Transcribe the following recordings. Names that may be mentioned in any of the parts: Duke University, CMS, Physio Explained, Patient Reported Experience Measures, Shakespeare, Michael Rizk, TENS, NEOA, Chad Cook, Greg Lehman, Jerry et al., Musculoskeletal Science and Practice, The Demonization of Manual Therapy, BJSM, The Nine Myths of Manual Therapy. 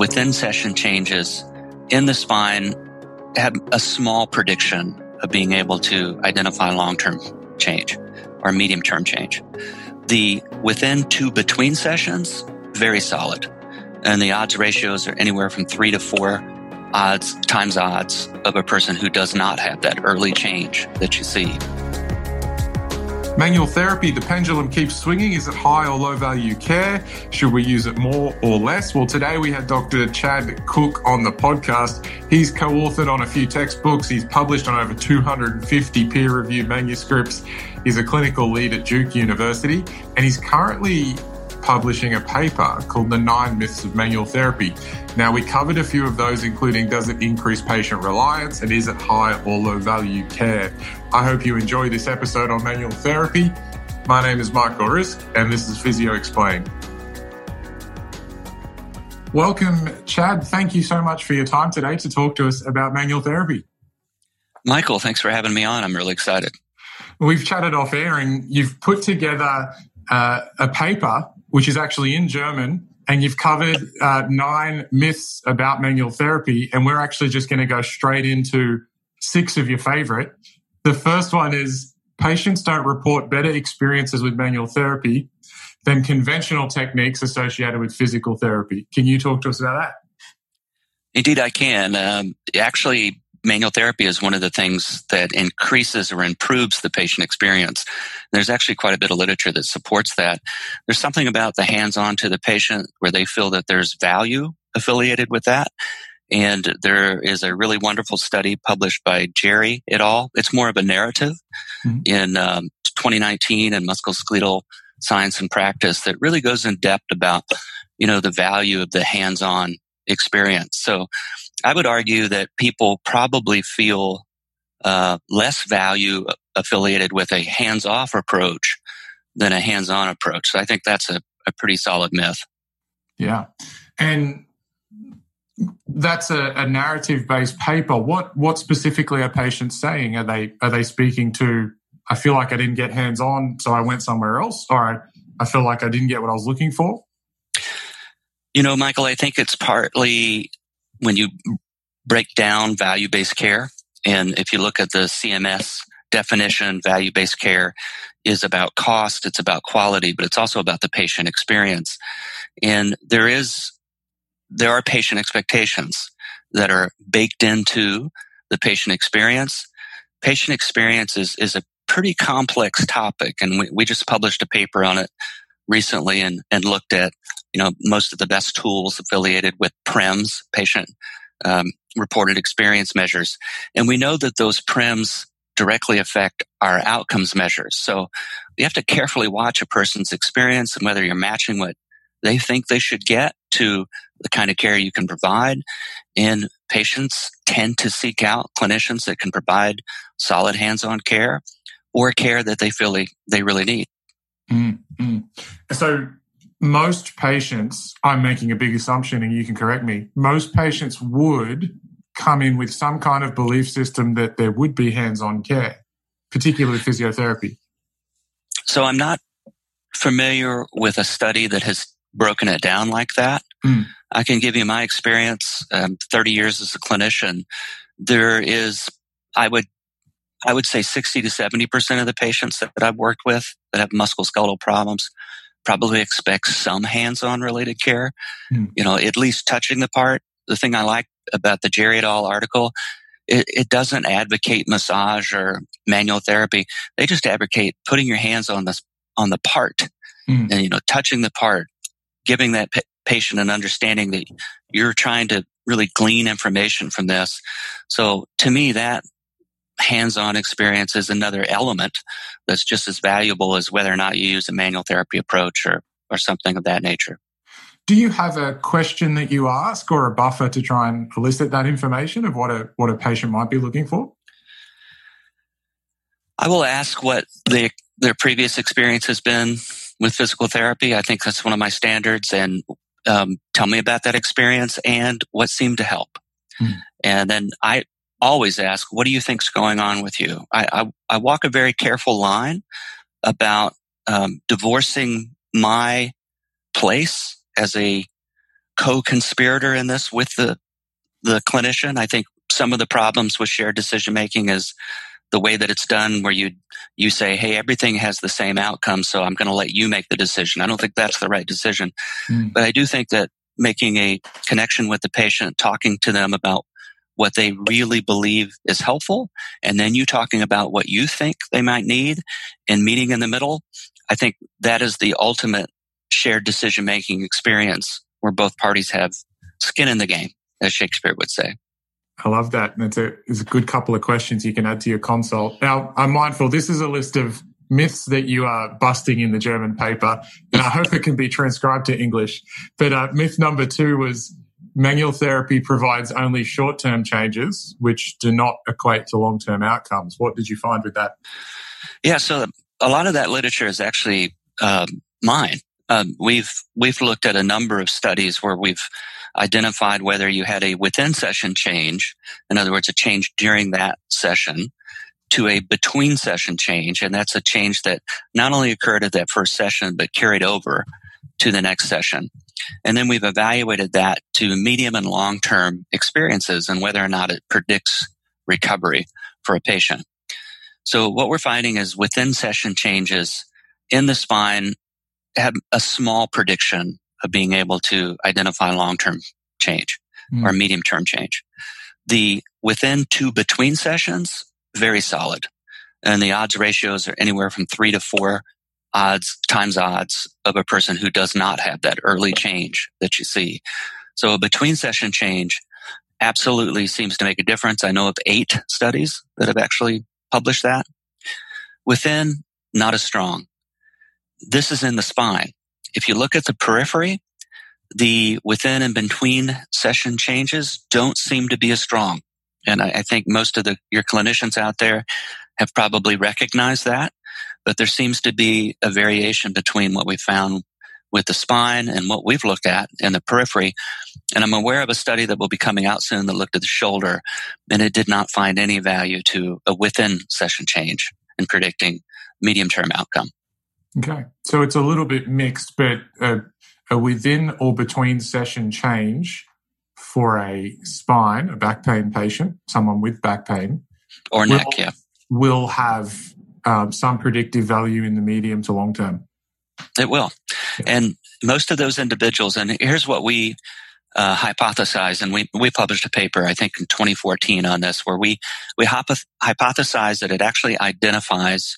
within session changes in the spine had a small prediction of being able to identify long-term change or medium-term change. The within two between sessions, very solid. And the odds ratios are anywhere from 3 to 4 times odds of a person who does not have that early change that you see. Manual therapy, the pendulum keeps swinging. Is it high or low value care? Should we use it more or less? Well, today we had Dr. Chad Cook on the podcast. He's co-authored on a few textbooks. He's published on over 250 peer-reviewed manuscripts. He's a clinical lead at Duke University, and he's currently publishing a paper called The Nine Myths of Manual Therapy. Now, we covered a few of those, including does it increase patient reliance and is it high or low value care? I hope you enjoy this episode on manual therapy. My name is Michael Rizk and this is Physio Explained. Welcome, Chad. Thank you so much for your time today to talk to us about manual therapy. Michael, thanks for having me on. I'm really excited. We've chatted off air and you've put together a paper which is actually in German, and you've covered 9 myths about manual therapy, and we're actually just going to go straight into 6 of your favorite. The first one is patients don't report better experiences with manual therapy than conventional techniques associated with physical therapy. Can you talk to us about that? Indeed, I can. Actually, manual therapy is one of the things that increases or improves the patient experience. There's actually quite a bit of literature that supports that. There's something about the hands-on to the patient where they feel that there's value affiliated with that. And there is a really wonderful study published by Jerry et al. It's more of a narrative in 2019 in Musculoskeletal Science and Practice that really goes in depth about, the value of the hands-on experience. So I would argue that people probably feel less value affiliated with a hands-off approach than a hands-on approach. So I think that's a pretty solid myth. Yeah. And that's a narrative-based paper. What specifically are patients saying? Are they speaking to, I feel like I didn't get hands-on, so I went somewhere else, or I feel like I didn't get what I was looking for? Michael, I think it's partly when you break down value-based care, and if you look at the CMS definition, value-based care is about cost, it's about quality, but it's also about the patient experience. And there are patient expectations that are baked into the patient experience. Patient experience is a pretty complex topic, and we just published a paper on it recently and looked at most of the best tools affiliated with PREMS, patient reported experience measures. And we know that those PREMS directly affect our outcomes measures. So you have to carefully watch a person's experience and whether you're matching what they think they should get to the kind of care you can provide. And patients tend to seek out clinicians that can provide solid hands-on care or care that they feel they really need. Mm-hmm. So most patients, I'm making a big assumption and you can correct me, most patients would come in with some kind of belief system that there would be hands-on care, particularly physiotherapy. So I'm not familiar with a study that has broken it down like that. I can give you my experience, 30 years as a clinician. There is, I would say 60 to 70% of the patients that I've worked with that have musculoskeletal problems probably expect some hands-on related care, at least touching the part. The thing I like about the Jerry et al. Article, it doesn't advocate massage or manual therapy. They just advocate putting your hands on the part and, touching the part, giving that patient an understanding that you're trying to really glean information from this. So to me, that hands-on experience is another element that's just as valuable as whether or not you use a manual therapy approach or something of that nature. Do you have a question that you ask or a buffer to try and elicit that information of what a patient might be looking for? I will ask what their previous experience has been with physical therapy. I think that's one of my standards. And tell me about that experience and what seemed to help. And then I always ask, what do you think's going on with you? I walk a very careful line about divorcing my place as a co-conspirator in this with the clinician. I think some of the problems with shared decision making is the way that it's done, where you say, hey, everything has the same outcome, so I'm going to let you make the decision. I don't think that's the right decision. Mm. But I do think that making a connection with the patient, talking to them about what they really believe is helpful, and then you talking about what you think they might need and meeting in the middle, I think that is the ultimate shared decision-making experience where both parties have skin in the game, as Shakespeare would say. I love that. And it's a good couple of questions you can add to your consult. Now, I'm mindful this is a list of myths that you are busting in the German paper, and I hope it can be transcribed to English. But myth number 2 was manual therapy provides only short-term changes, which do not equate to long-term outcomes. What did you find with that? Yeah, so a lot of that literature is actually mine. We've looked at a number of studies where we've identified whether you had a within-session change, in other words, a change during that session, to a between-session change, and that's a change that not only occurred at that first session but carried over to the next session. And then we've evaluated that to medium and long-term experiences and whether or not it predicts recovery for a patient. So what we're finding is within-session changes in the spine have a small prediction of being able to identify long-term change or medium-term change. The within two between sessions, very solid. And the odds ratios are anywhere from 3 to 4 times odds of a person who does not have that early change that you see. So a between session change absolutely seems to make a difference. I know of 8 studies that have actually published that. Within, not as strong. This is in the spine. If you look at the periphery, the within and between session changes don't seem to be as strong. And I think most of your clinicians out there have probably recognized that, but there seems to be a variation between what we found with the spine and what we've looked at in the periphery. And I'm aware of a study that will be coming out soon that looked at the shoulder, and it did not find any value to a within session change in predicting medium-term outcome. Okay. So it's a little bit mixed, but a within or between session change for a spine, a back pain patient, someone with back pain, or neck, will have some predictive value in the medium to long term. It will. Yeah. And most of those individuals, and here's what we hypothesized, and we published a paper, I think, in 2014 on this, where we hypothesized that it actually identifies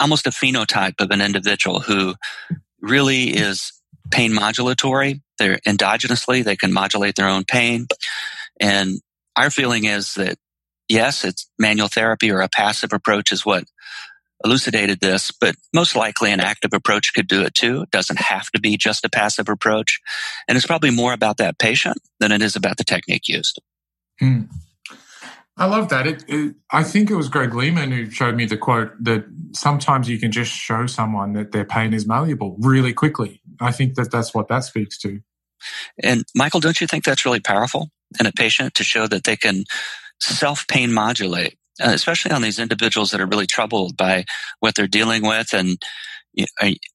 almost a phenotype of an individual who really is pain modulatory. They're endogenously, they can modulate their own pain. And our feeling is that, yes, it's manual therapy or a passive approach is what elucidated this, but most likely an active approach could do it too. It doesn't have to be just a passive approach. And it's probably more about that patient than it is about the technique used. Hmm. I love that. I think it was Greg Lehman who showed me the quote that sometimes you can just show someone that their pain is malleable really quickly. I think that that's what that speaks to. And Michael, don't you think that's really powerful in a patient to show that they can self-pain modulate, especially on these individuals that are really troubled by what they're dealing with and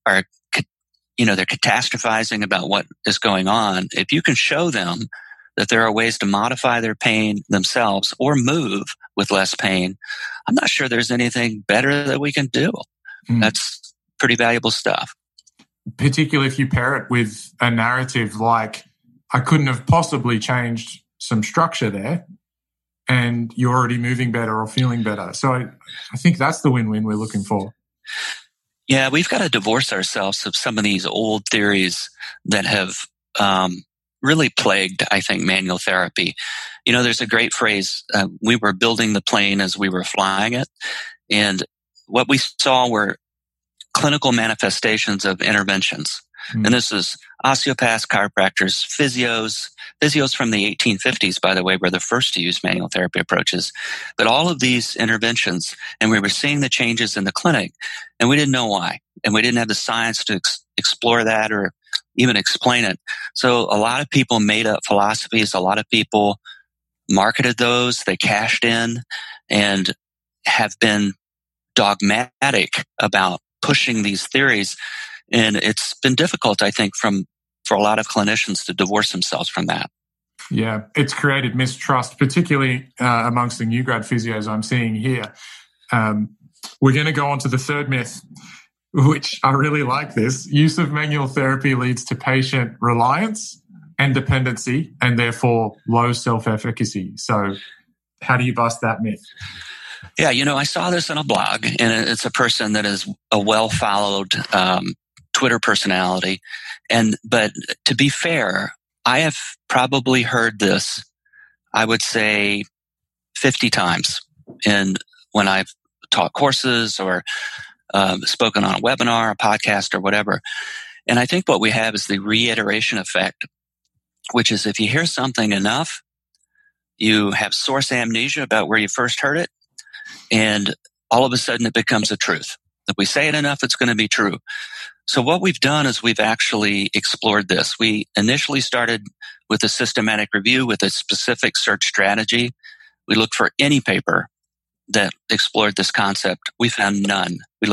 are, they're catastrophizing about what is going on. If you can show them that there are ways to modify their pain themselves or move with less pain, I'm not sure there's anything better that we can do. Mm. That's pretty valuable stuff. Particularly if you pair it with a narrative like, I couldn't have possibly changed some structure there, and you're already moving better or feeling better. So I think that's the win-win we're looking for. Yeah, we've got to divorce ourselves of some of these old theories that have really plagued, I think, manual therapy. There's a great phrase, we were building the plane as we were flying it. And what we saw were clinical manifestations of interventions. Mm. And this is osteopaths, chiropractors, physios. Physios from the 1850s, by the way, were the first to use manual therapy approaches. But all of these interventions, and we were seeing the changes in the clinic, and we didn't know why. And we didn't have the science to explore that or even explain it. So a lot of people made up philosophies. A lot of people marketed those. They cashed in and have been dogmatic about pushing these theories. And it's been difficult, I think, from for a lot of clinicians to divorce themselves from that. Yeah, it's created mistrust, particularly amongst the new grad physios I'm seeing here. We're going to go on to the third myth, which I really like this. Use of manual therapy leads to patient reliance and dependency and therefore low self-efficacy. So how do you bust that myth? Yeah, I saw this on a blog, and it's a person that is a well-followed Twitter personality. But to be fair, I have probably heard this, I would say, 50 times when I've taught courses or spoken on a webinar, a podcast, or whatever. And I think what we have is the reiteration effect, which is if you hear something enough, you have source amnesia about where you first heard it, and all of a sudden it becomes a truth. If we say it enough, it's going to be true. So what we've done is we've actually explored this. We initially started with a systematic review with a specific search strategy. We looked for any paper that explored this concept. We found none. We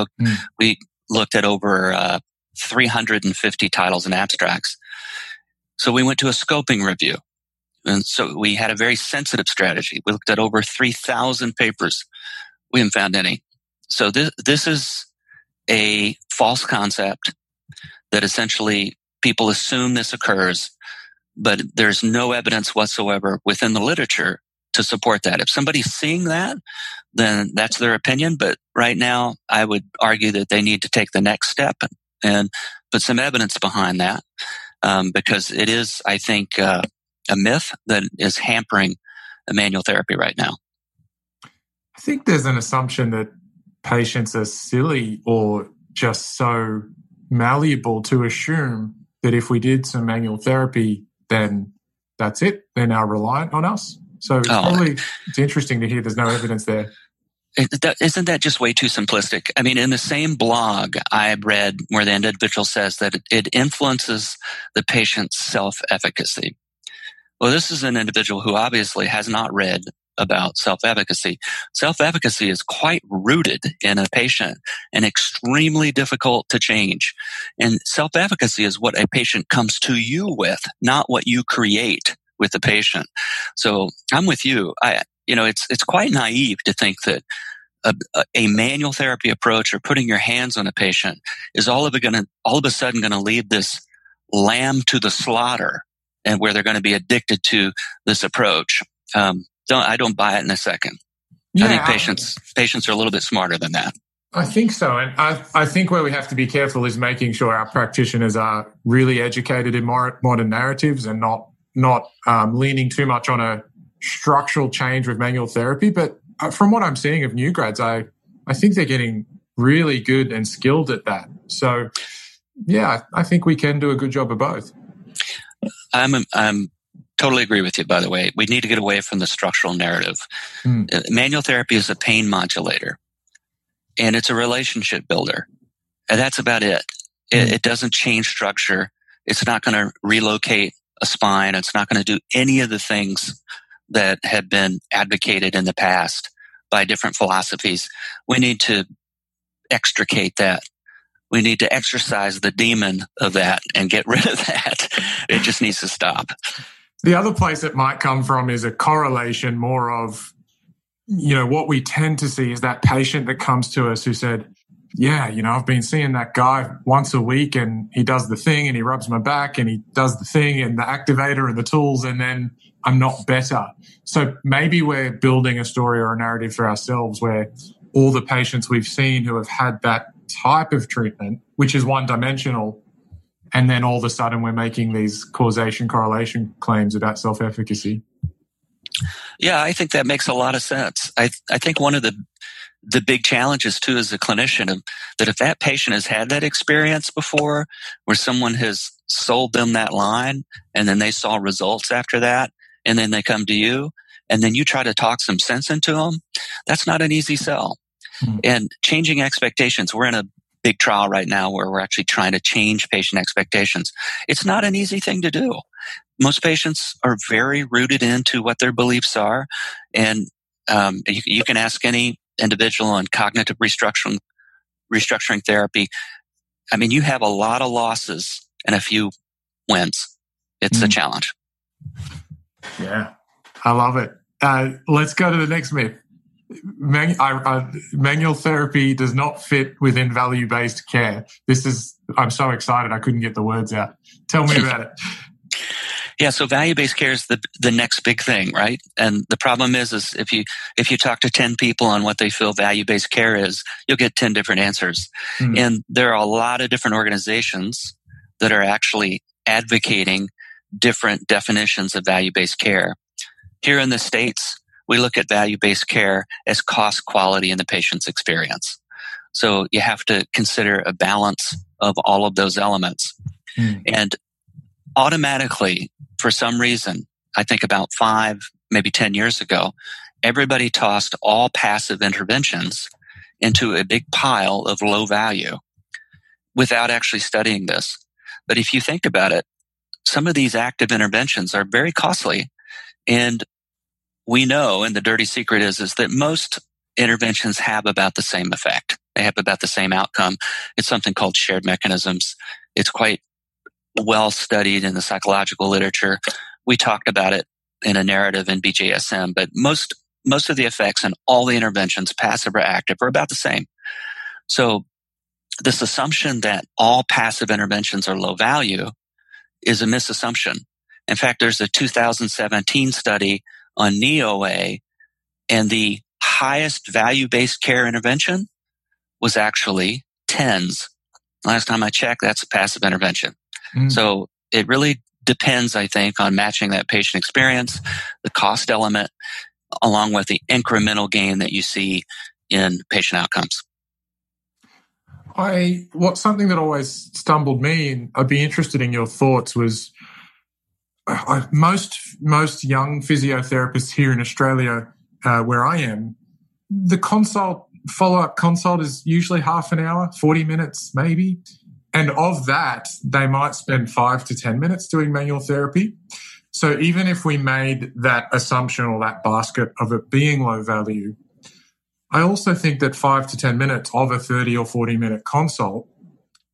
looked at over 350 titles and abstracts. So we went to a scoping review. And so we had a very sensitive strategy. We looked at over 3,000 papers. We haven't found any. So this is a false concept that essentially people assume this occurs, but there's no evidence whatsoever within the literature to support that. If somebody's seeing that, then that's their opinion. But right now, I would argue that they need to take the next step and put some evidence behind that, because it is, I think, a myth that is hampering manual therapy right now. I think there's an assumption that patients are silly or just so malleable to assume that if we did some manual therapy, then that's it. They're now reliant on us. So it's it's interesting to hear there's no evidence there. Isn't that just way too simplistic? I mean, in the same blog I read where the individual says that it influences the patient's self-efficacy. Well, this is an individual who obviously has not read about self-efficacy. Self-efficacy is quite rooted in a patient and extremely difficult to change. And self-efficacy is what a patient comes to you with, not what you create with the patient. So I'm with you. It's quite naive to think that a manual therapy approach or putting your hands on a patient is all of a sudden going to lead this lamb to the slaughter and where they're going to be addicted to this approach. I don't buy it in a second. Yeah, I think patients are a little bit smarter than that. I think so. And I think where we have to be careful is making sure our practitioners are really educated in modern narratives and not leaning too much on a structural change with manual therapy. But from what I'm seeing of new grads, I think they're getting really good and skilled at that. So, yeah, I think we can do a good job of both. I'm totally agree with you, by the way. We need to get away from the structural narrative. Manual therapy is a pain modulator, and it's a relationship builder. And that's about it. It doesn't change structure. It's not going to relocate a spine. It's not going to do any of the things that have been advocated in the past by different philosophies. We need to extricate that. We need to exorcise the demon of that and get rid of that. It just needs to stop. The other place it might come from is a correlation more of, what we tend to see is that patient that comes to us who said, yeah, I've been seeing that guy once a week and he does the thing and he rubs my back and he does the thing and the activator and the tools and then I'm not better. So maybe we're building a story or a narrative for ourselves where all the patients we've seen who have had that type of treatment, which is one-dimensional, and then all of a sudden we're making these causation correlation claims about self-efficacy. Yeah, I think that makes a lot of sense. I think one of the big challenges too as a clinician that if that patient has had that experience before where someone has sold them that line and then they saw results after that and then they come to you and then you try to talk some sense into them, that's not an easy sell. And changing expectations, we're in a big trial right now where we're actually trying to change patient expectations. It's not an easy thing to do. Most patients are very rooted into what their beliefs are. And you can ask any individual on cognitive restructuring therapy. I mean, you have a lot of losses. And if you wins. It's a challenge. Yeah, I love it. Let's go to the next myth. Manual therapy does not fit within value-based care. This is, I'm so excited I couldn't get the words out. Tell me about it. Yeah, so value-based care is the next big thing, right? And the problem is if you talk to 10 people on what they feel value-based care is, you'll get 10 different answers. Mm. And there are a lot of different organizations that are actually advocating different definitions of value-based care. Here in the States, we look at value-based care as cost, quality, and the patient's experience. So you have to consider a balance of all of those elements. Mm. And automatically, for some reason, I think about 5, maybe 10 years ago, everybody tossed all passive interventions into a big pile of low value without actually studying this. But if you think about it, some of these active interventions are very costly. And we know, and the dirty secret is that most interventions have about the same effect. They have about the same outcome. It's something called shared mechanisms. It's quite well studied in the psychological literature. We talked about it in a narrative in BJSM, but most of the effects and all the interventions, passive or active, are about the same. So this assumption that all passive interventions are low value is a misassumption. In fact, there's a 2017 study on NEOA, and the highest value-based care intervention was actually TENS. Last time I checked, that's a passive intervention. Mm. So it really depends, I think, on matching that patient experience, the cost element, along with the incremental gain that you see in patient outcomes. What's something that always stumbled me, and I'd be interested in your thoughts, was most young physiotherapists here in Australia, where I am, the follow-up consult is usually half an hour, 40 minutes maybe. And of that, they might spend 5 to 10 minutes doing manual therapy. So even if we made that assumption or that basket of it being low value, I also think that 5 to 10 minutes of a 30 or 40-minute consult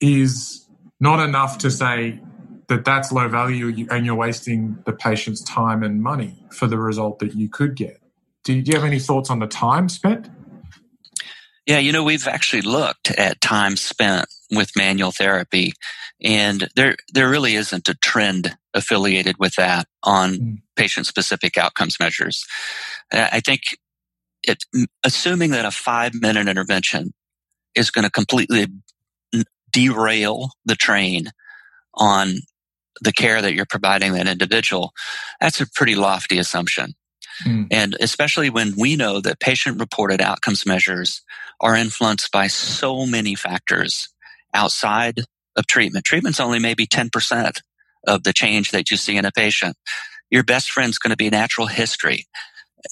is not enough to say that that's low value and you're wasting the patient's time and money for the result that you could get. Do you have any thoughts on the time spent? Yeah, we've actually looked at time spent with manual therapy, and there really isn't a trend affiliated with that on patient-specific outcomes measures. I think assuming that a 5-minute intervention is going to completely derail the train on the care that you're providing that individual, that's a pretty lofty assumption. Mm. And especially when we know that patient-reported outcomes measures are influenced by so many factors outside of treatment. Treatment's only maybe 10% of the change that you see in a patient. Your best friend's going to be natural history.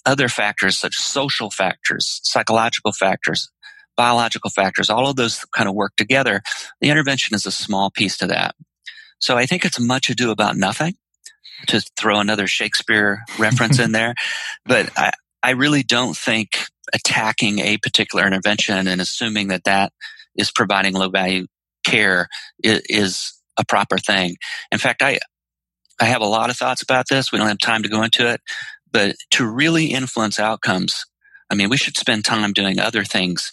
Other factors such as social factors, psychological factors, biological factors, all of those kind of work together. The intervention is a small piece to that. So I think it's much ado about nothing, to throw another Shakespeare reference in there. But I really don't think attacking a particular intervention and assuming that that is providing low-value care is a proper thing. In fact, I have a lot of thoughts about this. We don't have time to go into it. But to really influence outcomes, I mean, we should spend time doing other things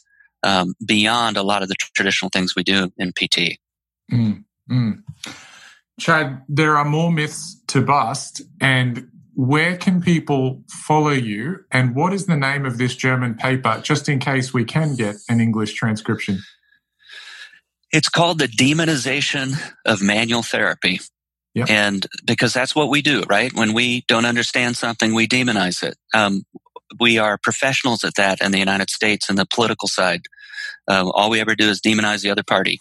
beyond a lot of the traditional things we do in PT. Mm, mm. Chad, there are more myths to bust, and where can people follow you, and what is the name of this German paper, just in case we can get an English transcription? It's called The Demonization of Manual Therapy, yep. And because that's what we do, right? When we don't understand something, we demonize it. We are professionals at that in the United States in the political side. All we ever do is demonize the other party.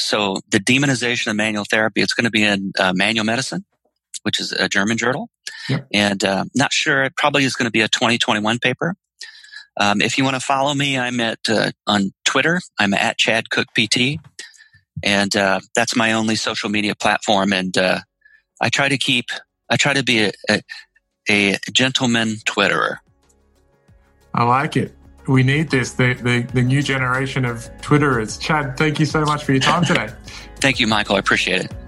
So the demonization of manual therapy, it's going to be in Manual Medicine, which is a German journal. Yep. And not sure, it probably is going to be a 2021 paper. If you want to follow me, I'm at on Twitter. I'm at Chad Cook PT. And that's my only social media platform. And I try to be a gentleman Twitterer. I like it. We need this, the new generation of Twitterers. Chad, thank you so much for your time today. Thank you, Michael. I appreciate it.